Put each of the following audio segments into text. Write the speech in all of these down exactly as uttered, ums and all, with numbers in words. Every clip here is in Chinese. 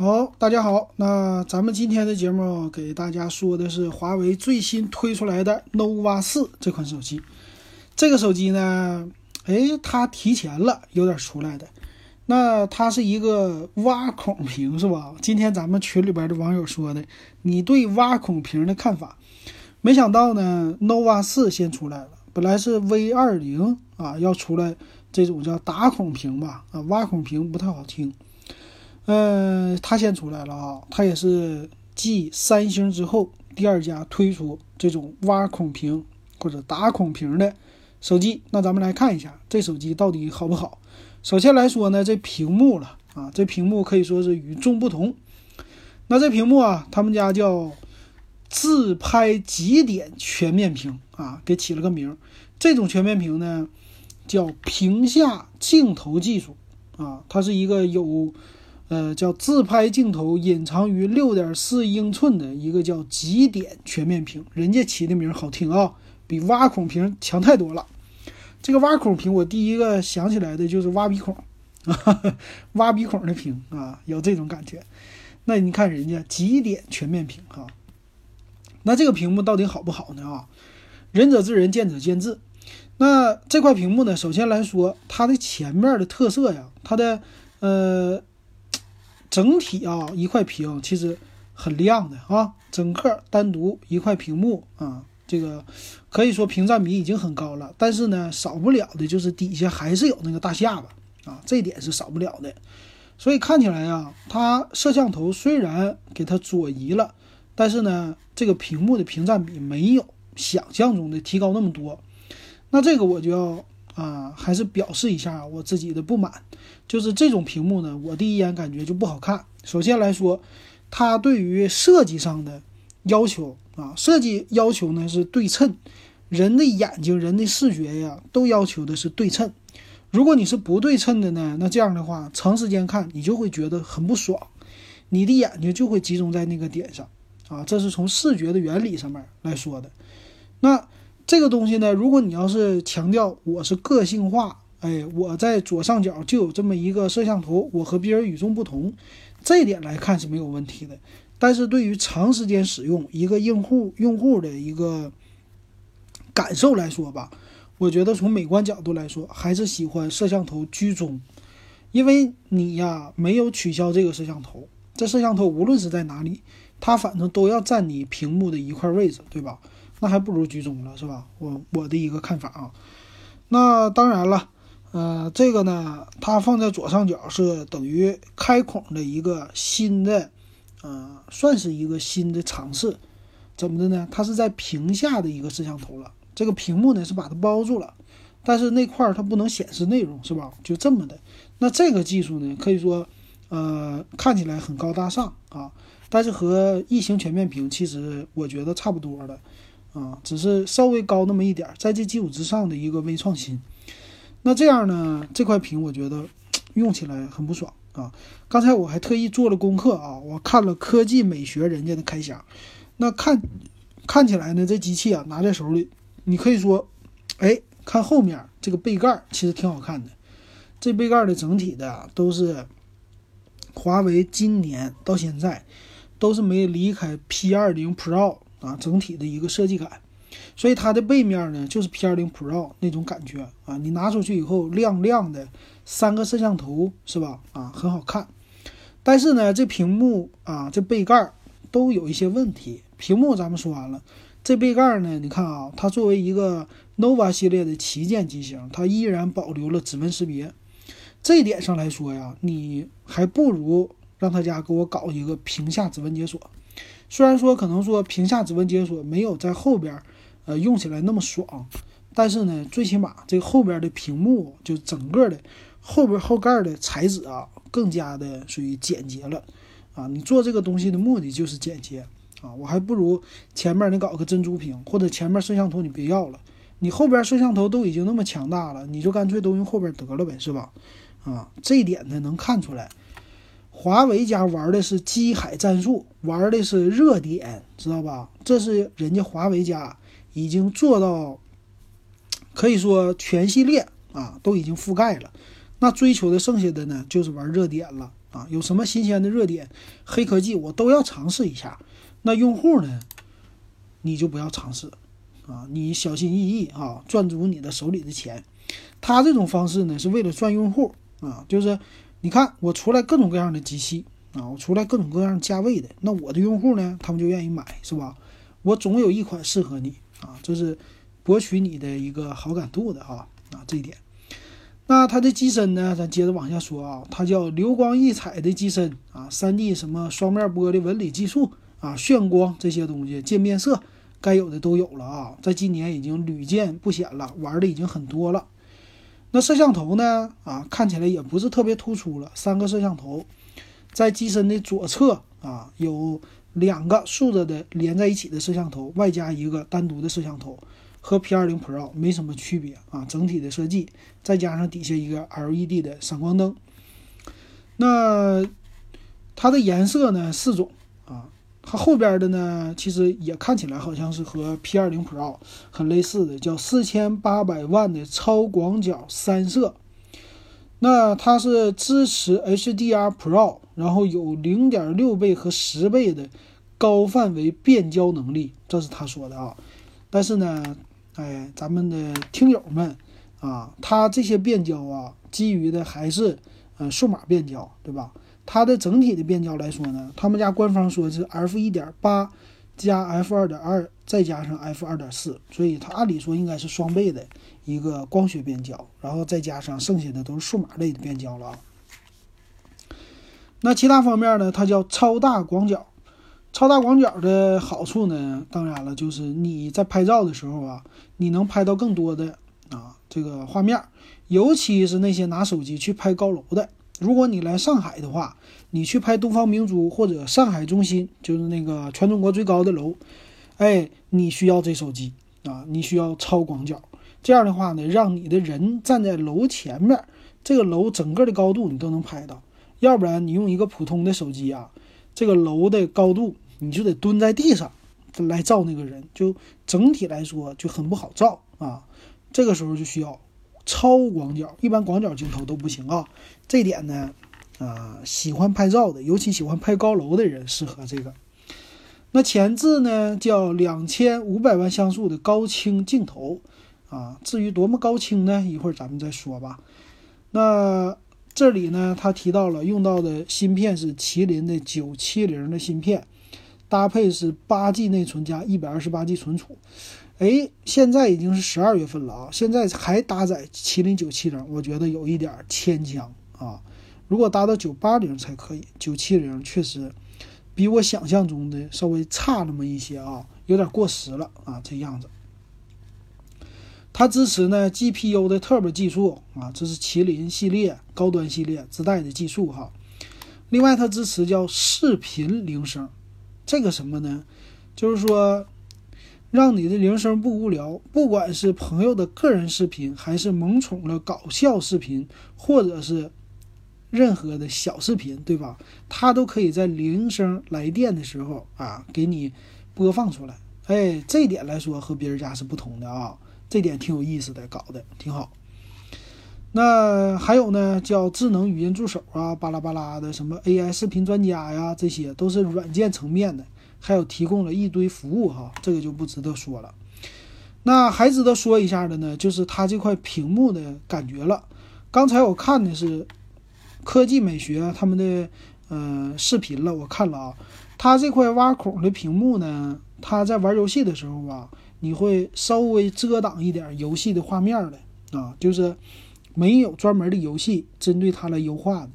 好，大家好，那咱们今天的节目给大家说的是华为最新推出来的 nova 四 这款手机。这个手机呢，诶，它提前了，有点出来的。那它是一个挖孔屏，是吧？今天咱们群里边的网友说的，你对挖孔屏的看法？没想到呢 nova 四 先出来了，本来是 V 二十 啊要出来这种叫打孔屏吧，啊，挖孔屏不太好听。嗯、呃，它先出来了啊，它也是继三星之后第二家推出这种挖孔屏或者打孔屏的手机。那咱们来看一下这手机到底好不好。首先来说呢，这屏幕了啊，这屏幕可以说是与众不同。那这屏幕啊，他们家叫自拍极点全面屏啊，给起了个名。这种全面屏呢，叫屏下镜头技术啊，它是一个有。呃，叫自拍镜头隐藏于 六点四英寸的一个叫极点全面屏，人家起的名好听啊，比挖孔屏强太多了。这个挖孔屏我第一个想起来的就是挖鼻孔，呵呵挖鼻孔的屏啊，有这种感觉。那你看人家极点全面屏啊，那这个屏幕到底好不好呢啊？仁者之人，见者见智。那这块屏幕呢，首先来说它的前面的特色呀，它的呃。整体啊，一块屏其实很亮的啊，整个单独一块屏幕啊，这个可以说屏占比已经很高了，但是呢，少不了的就是底下还是有那个大下巴啊，这一点是少不了的。所以看起来啊，它摄像头虽然给它左移了，但是呢，这个屏幕的屏占比没有想象中的提高那么多。那这个我就要。啊，还是表示一下我自己的不满，就是这种屏幕呢，我第一眼感觉就不好看。首先来说，它对于设计上的要求啊，设计要求呢是对称，人的眼睛、人的视觉呀，都要求的是对称。如果你是不对称的呢，那这样的话，长时间看你就会觉得很不爽，你的眼睛就会集中在那个点上啊，这是从视觉的原理上面来说的。那。这个东西呢，如果你要是强调我是个性化，哎，我在左上角就有这么一个摄像头，我和别人与众不同，这一点来看是没有问题的。但是对于长时间使用一个用户用户的一个感受来说吧，我觉得从美观角度来说，还是喜欢摄像头居中，因为你呀没有取消这个摄像头，这摄像头无论是在哪里，它反正都要占你屏幕的一块位置，对吧？那还不如居中了，是吧？我我的一个看法啊。那当然了，呃，这个呢，它放在左上角是等于开孔的一个新的，呃，算是一个新的尝试。怎么的呢？它是在屏下的一个摄像头了，这个屏幕呢是把它包住了，但是那块它不能显示内容，是吧？就这么的。那这个技术呢，可以说，呃，看起来很高大上啊，但是和异形全面屏其实我觉得差不多了。啊，只是稍微高那么一点，在这基础之上的一个微创新。那这样呢，这块屏我觉得用起来很不爽啊。刚才我还特意做了功课啊，我看了科技美学人家的开箱。那看看起来呢，这机器啊拿在手里，你可以说，哎，看后面这个背盖其实挺好看的。这背盖的整体的、啊、都是华为今年到现在都是没离开 P 二十 Pro。啊，整体的一个设计感，所以它的背面呢就是 P 二十 Pro 那种感觉啊，你拿出去以后亮亮的，三个摄像头是吧？啊，很好看。但是呢，这屏幕啊，这背盖都有一些问题。屏幕咱们说完了，这背盖呢，你看啊，它作为一个 nova 系列的旗舰机型，它依然保留了指纹识别。这一点上来说呀，你还不如让他家给我搞一个屏下指纹解锁。虽然说可能说屏下指纹解锁没有在后边，呃，用起来那么爽，但是呢，最起码这个后边的屏幕就整个的后边后盖的材质啊，更加的属于简洁了，啊，你做这个东西的目的就是简洁啊，我还不如前面你搞个珍珠屏，或者前面摄像头你别要了，你后边摄像头都已经那么强大了，你就干脆都用后边得了呗，是吧？啊，这一点呢能看出来。华为家玩的是机海战术，玩的是热点，知道吧？这是人家华为家已经做到，可以说全系列啊都已经覆盖了。那追求的剩下的呢，就是玩热点了啊，有什么新鲜的热点、黑科技我都要尝试一下。那用户呢，你就不要尝试啊，你小心翼翼啊，赚足你的手里的钱。他这种方式呢是为了赚用户啊，就是你看我出来各种各样的机器啊，我出来各种各样价位的，那我的用户呢他们就愿意买，是吧？我总有一款适合你啊，这是博取你的一个好感度的啊啊这一点。那它的机身呢，咱接着往下说啊，它叫流光溢彩的机身啊， 三 D 什么双面玻璃纹理技术啊，眩光这些东西，渐变色该有的都有了啊，在今年已经屡见不鲜了，玩的已经很多了。那摄像头呢啊，看起来也不是特别突出了，三个摄像头在机身的左侧啊，有两个竖着的连在一起的摄像头，外加一个单独的摄像头，和 P 二十 Pro 没什么区别啊，整体的设计再加上底下一个 L E D 的闪光灯。那它的颜色呢四种啊，它后边的呢其实也看起来好像是和 P 二十 Pro 很类似的，叫四千八百万的超广角三色。那它是支持 H D R Pro， 然后有 零点六 倍和十倍的高范围变焦能力，这是他说的啊。但是呢哎，咱们的听友们啊，它这些变焦啊基于的还是呃数码变焦，对吧？它的整体的变焦来说呢，他们家官方说是 F 一点八 加 F 二点二 再加上 F 二点四， 所以它按理说应该是双倍的一个光学变焦，然后再加上剩下的都是数码类的变焦了啊。那其他方面呢，它叫超大广角。超大广角的好处呢，当然了，就是你在拍照的时候啊，你能拍到更多的啊这个画面，尤其是那些拿手机去拍高楼的。如果你来上海的话，你去拍东方明珠或者上海中心，就是那个全中国最高的楼，哎，你需要这手机啊，你需要超广角。这样的话呢，让你的人站在楼前面，这个楼整个的高度你都能拍到。要不然你用一个普通的手机啊，这个楼的高度你就得蹲在地上来照那个人，就整体来说就很不好照啊。这个时候就需要超广角，一般广角镜头都不行啊。这点呢，啊、呃，喜欢拍照的，尤其喜欢拍高楼的人适合这个。那前置呢叫两千五百万像素的高清镜头啊，至于多么高清呢，一会儿咱们再说吧。那这里呢，他提到了用到的芯片是麒麟的九七零的芯片，搭配是八 G 内存加一百二十八 G 存储。哎，现在已经是十二月份了啊，现在还搭载麒麟九七零，我觉得有一点牵强啊。如果搭到九八零才可以，九七零确实比我想象中的稍微差那么一些啊，有点过时了啊，这样子。它支持呢 G P U 的 Turbo 技术啊，这是麒麟系列高端系列自带的技术哈。另外，它支持叫视频铃声，这个什么呢？就是说，让你的铃声不无聊，不管是朋友的个人视频，还是萌宠了搞笑视频，或者是任何的小视频，对吧？它都可以在铃声来电的时候啊，给你播放出来。哎，这点来说和别人家是不同的啊，这点挺有意思的，搞的挺好。那还有呢，叫智能语音助手啊，巴拉巴拉的，什么 A I 视频专家呀，这些都是软件层面的。还有提供了一堆服务哈，这个就不值得说了。那还值得说一下的呢，就是它这块屏幕的感觉了。刚才我看的是科技美学他们的呃视频了，我看了啊，它这块挖孔的屏幕呢，它在玩游戏的时候啊，你会稍微遮挡一点游戏的画面的啊，就是没有专门的游戏针对它来优化的。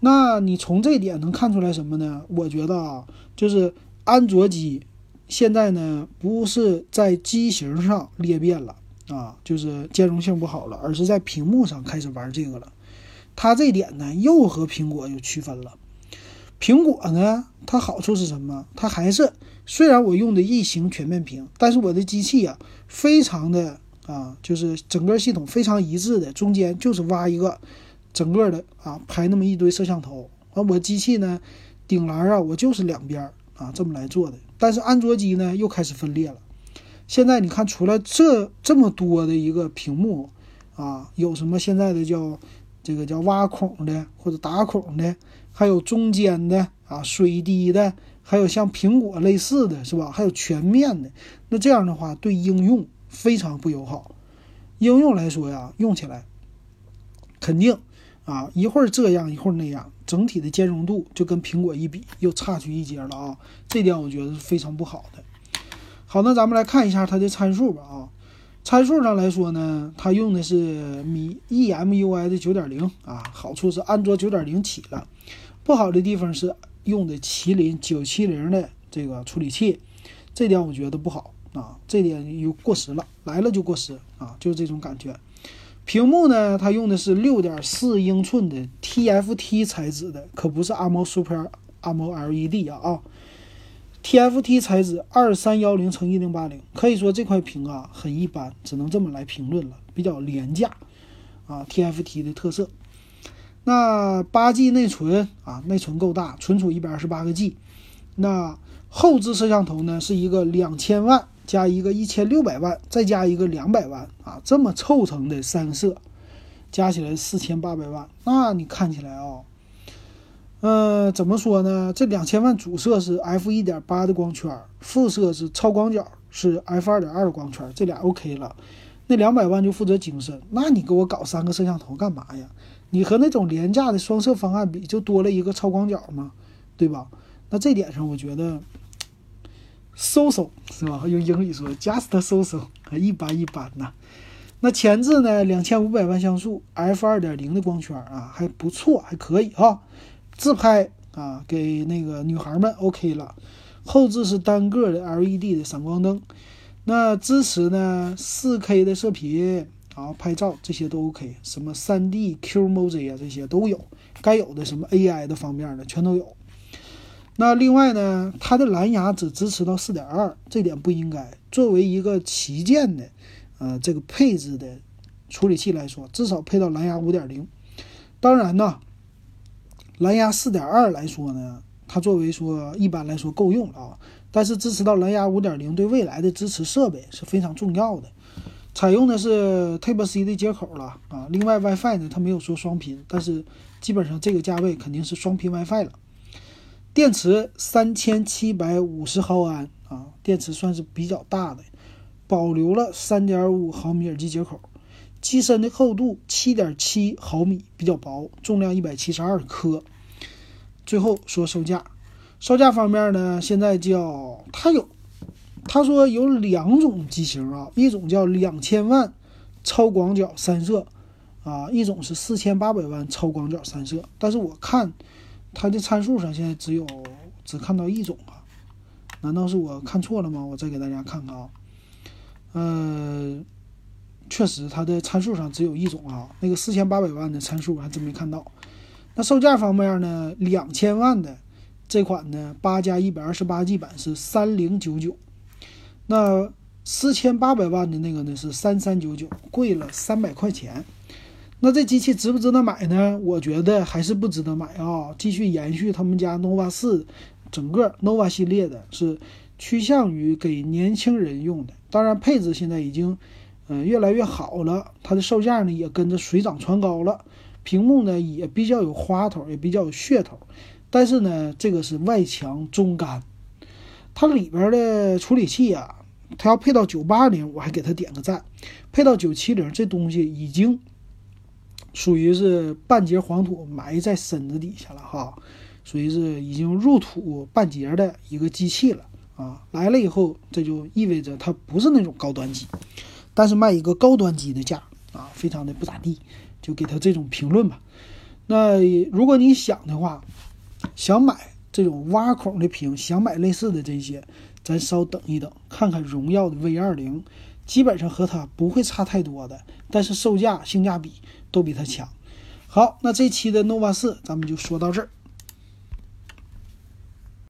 那你从这点能看出来什么呢？我觉得啊，就是安卓机现在呢不是在机型上裂变了啊，就是兼容性不好了，而是在屏幕上开始玩这个了。它这点呢又和苹果有区分了。苹果呢，它好处是什么？它还是虽然我用的异形全面屏，但是我的机器啊非常的啊，就是整个系统非常一致的，中间就是挖一个整个的啊，排那么一堆摄像头啊，我机器呢顶栏啊，我就是两边啊，这么来做的。但是安卓机呢又开始分裂了。现在你看出来这这么多的一个屏幕啊，有什么现在的叫这个叫挖孔的或者打孔的，还有中间的啊，水滴的，还有像苹果类似的是吧，还有全面的。那这样的话对应用非常不友好，应用来说呀，用起来肯定啊，一会儿这样一会儿那样，整体的兼容度就跟苹果一比又差去一截了啊，这点我觉得是非常不好的。好，那咱们来看一下它的参数吧啊。参数上来说呢，它用的是 E M U I 的 九点零 啊，好处是安卓 九点零 起了，不好的地方是用的麒麟九七零的这个处理器，这点我觉得不好啊，这点又过时了，来了就过时啊，就是这种感觉。屏幕呢，它用的是 六点四英寸的 T F T 材质的，可不是 AMOLED Super AMOLED L E D 啊啊。T F T 材质二三一零乘一零八零，可以说这块屏啊很一般，只能这么来评论了，比较廉价啊 T F T 的特色。那 八 G 内存啊，内存够大，存储 一百二十八个 G。 那后置摄像头呢是一个两千万加一个一千六百万再加一个两百万啊，这么凑成的三个摄加起来四千八百万。那你看起来啊、哦呃，怎么说呢？这两千万主摄是 f 一点八 的光圈，副摄是超广角是 f 二点二 的光圈，这俩 OK 了。那两百万就负责景深，那你给我搞三个摄像头干嘛呀？你和那种廉价的双摄方案比，就多了一个超广角嘛，对吧？那这点上我觉得 so so 是吧？用英语说 just so so， 一般一般呐。那前置呢，两千五百万像素 f 二点零 的光圈啊，还不错，还可以啊。自拍啊，给那个女孩们 OK 了。后置是单个的 L E D 的闪光灯，那支持呢 四 K 的射频啊，拍照这些都 OK， 什么 三 D Q M O Z 啊，这些都有，该有的什么 A I 的方面的全都有。那另外呢，它的蓝牙只支持到 四点二， 这点不应该。作为一个旗舰的呃这个配置的处理器来说，至少配到蓝牙 五点零。 当然呢，蓝牙 四点二 来说呢，它作为说一般来说够用了啊，但是支持到蓝牙 五点零 对未来的支持设备是非常重要的。采用的是 Type-C 的接口了啊，另外 Wi-Fi 呢它没有说双频，但是基本上这个价位肯定是双频 Wi-Fi 了。电池三千七百五十毫安啊，电池算是比较大的，保留了 三点五毫米耳机接口。机身的厚度 七点七毫米，比较薄，重量一百七十二克。最后说售价，售价方面呢，现在叫它有他说有两种机型啊，一种叫两千万超广角三摄啊，一种是四千八百万超广角三摄，但是我看它的参数上现在只有只看到一种啊，难道是我看错了吗？我再给大家看看啊，呃确实它的参数上只有一种啊，那个四千八百万的参数还真没看到。那售价方面呢，两千万的这款呢八加 一百二十八 G 版是三零九九，那四千八百万的那个呢是三三九九，贵了三百块钱。那这机器值不值得买呢？我觉得还是不值得买啊，继续延续他们家 nova 四，整个 nova 系列的是趋向于给年轻人用的，当然配置现在已经嗯，越来越好了，它的售价呢也跟着水涨船高了，屏幕呢也比较有花头，也比较有噱头，但是呢，这个是外强中干，它里边的处理器啊，它要配到九八零，我还给它点个赞，配到九七零，这东西已经属于是半截黄土埋在身子底下了哈，属于是已经入土半截的一个机器了啊，来了以后，这就意味着它不是那种高端机。但是卖一个高端机的价啊，非常的不咋地，就给他这种评论吧。那如果你想的话，想买这种挖孔的屏，想买类似的这些，咱稍等一等，看看荣耀的 V 二十， 基本上和它不会差太多的，但是售价性价比都比它强。好，那这期的 nova 四咱们就说到这儿。